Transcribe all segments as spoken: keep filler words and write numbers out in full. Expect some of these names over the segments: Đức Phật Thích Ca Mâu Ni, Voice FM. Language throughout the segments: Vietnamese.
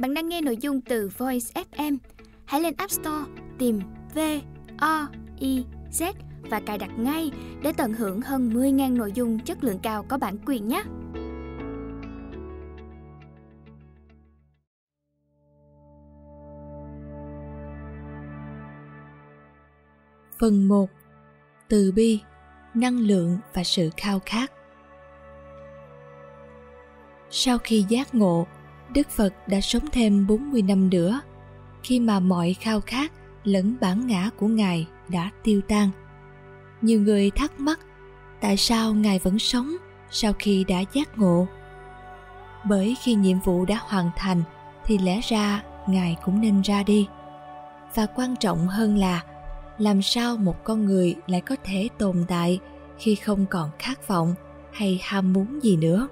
Bạn đang nghe nội dung từ Voice ép em. Hãy lên App Store tìm V O I Z và cài đặt ngay để tận hưởng hơn mười nghìn nội dung chất lượng cao có bản quyền nhé. Phần một. Từ bi, năng lượng và sự khao khát. Sau khi giác ngộ, Đức Phật đã sống thêm bốn mươi năm nữa, khi mà mọi khao khát lẫn bản ngã của Ngài đã tiêu tan. Nhiều người thắc mắc tại sao Ngài vẫn sống sau khi đã giác ngộ. Bởi khi nhiệm vụ đã hoàn thành thì lẽ ra Ngài cũng nên ra đi. Và quan trọng hơn là làm sao một con người lại có thể tồn tại khi không còn khát vọng hay ham muốn gì nữa.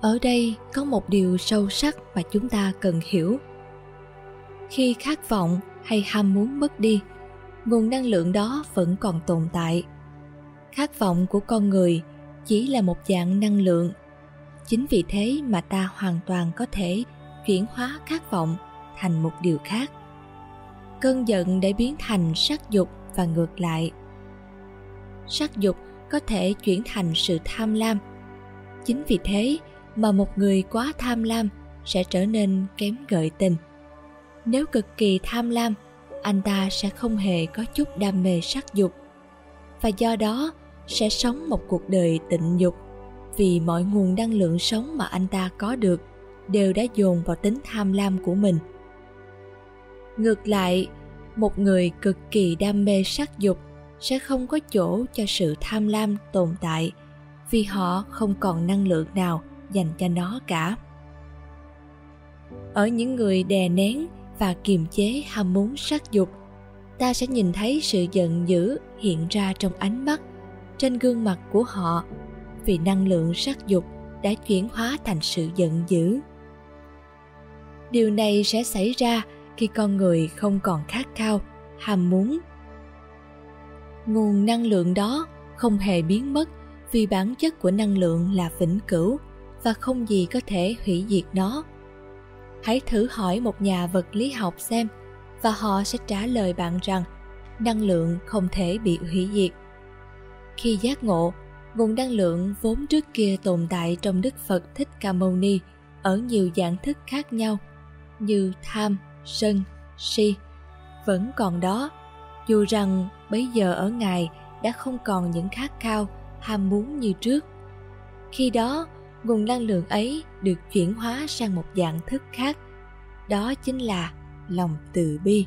Ở đây có một điều sâu sắc mà chúng ta cần hiểu. Khi khát vọng hay ham muốn mất đi, nguồn năng lượng đó vẫn còn tồn tại. Khát vọng của con người chỉ là một dạng năng lượng. Chính vì thế mà ta hoàn toàn có thể chuyển hóa khát vọng thành một điều khác. Cơn giận để biến thành sắc dục và ngược lại. Sắc dục có thể chuyển thành sự tham lam. Chính vì thế mà một người quá tham lam sẽ trở nên kém gợi tình. Nếu cực kỳ tham lam, anh ta sẽ không hề có chút đam mê sắc dục, và do đó sẽ sống một cuộc đời tịnh dục, vì mọi nguồn năng lượng sống mà anh ta có được đều đã dồn vào tính tham lam của mình. Ngược lại, một người cực kỳ đam mê sắc dục sẽ không có chỗ cho sự tham lam tồn tại, vì họ không còn năng lượng nào dành cho nó cả. Ở những người đè nén và kiềm chế ham muốn sắc dục, ta sẽ nhìn thấy sự giận dữ hiện ra trong ánh mắt, trên gương mặt của họ, vì năng lượng sắc dục đã chuyển hóa thành sự giận dữ. Điều này sẽ xảy ra khi con người không còn khát khao, ham muốn. Nguồn năng lượng đó không hề biến mất, vì bản chất của năng lượng là vĩnh cửu và không gì có thể hủy diệt nó. Hãy thử hỏi một nhà vật lý học xem, và họ sẽ trả lời bạn rằng năng lượng không thể bị hủy diệt. Khi giác ngộ, nguồn năng lượng vốn trước kia tồn tại trong Đức Phật Thích Ca Mâu Ni ở nhiều dạng thức khác nhau như tham, sân, si vẫn còn đó, dù rằng bây giờ ở Ngài đã không còn những khát khao, ham muốn như trước. Khi đó, nguồn năng lượng ấy được chuyển hóa sang một dạng thức khác, đó chính là lòng từ bi.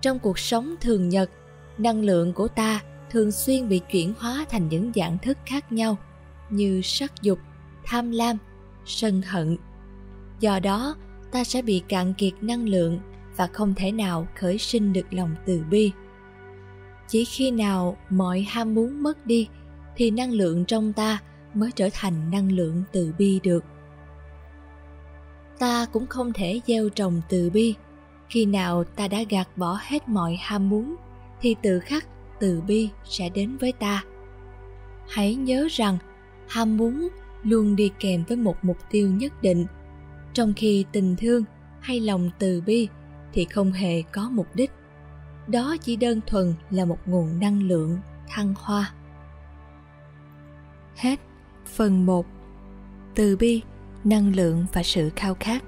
Trong cuộc sống thường nhật, năng lượng của ta thường xuyên bị chuyển hóa thành những dạng thức khác nhau như sắc dục, tham lam, sân hận. Do đó, ta sẽ bị cạn kiệt năng lượng và không thể nào khởi sinh được lòng từ bi. Chỉ khi nào mọi ham muốn mất đi thì năng lượng trong ta mới trở thành năng lượng từ bi được. Ta cũng không thể gieo trồng từ bi. Khi nào ta đã gạt bỏ hết mọi ham muốn thì tự khắc từ bi sẽ đến với ta. Hãy nhớ rằng ham muốn luôn đi kèm với một mục tiêu nhất định, trong khi tình thương hay lòng từ bi thì không hề có mục đích. Đó chỉ đơn thuần là một nguồn năng lượng thăng hoa. Hết phần một. Từ bi, năng lượng và sự khao khát.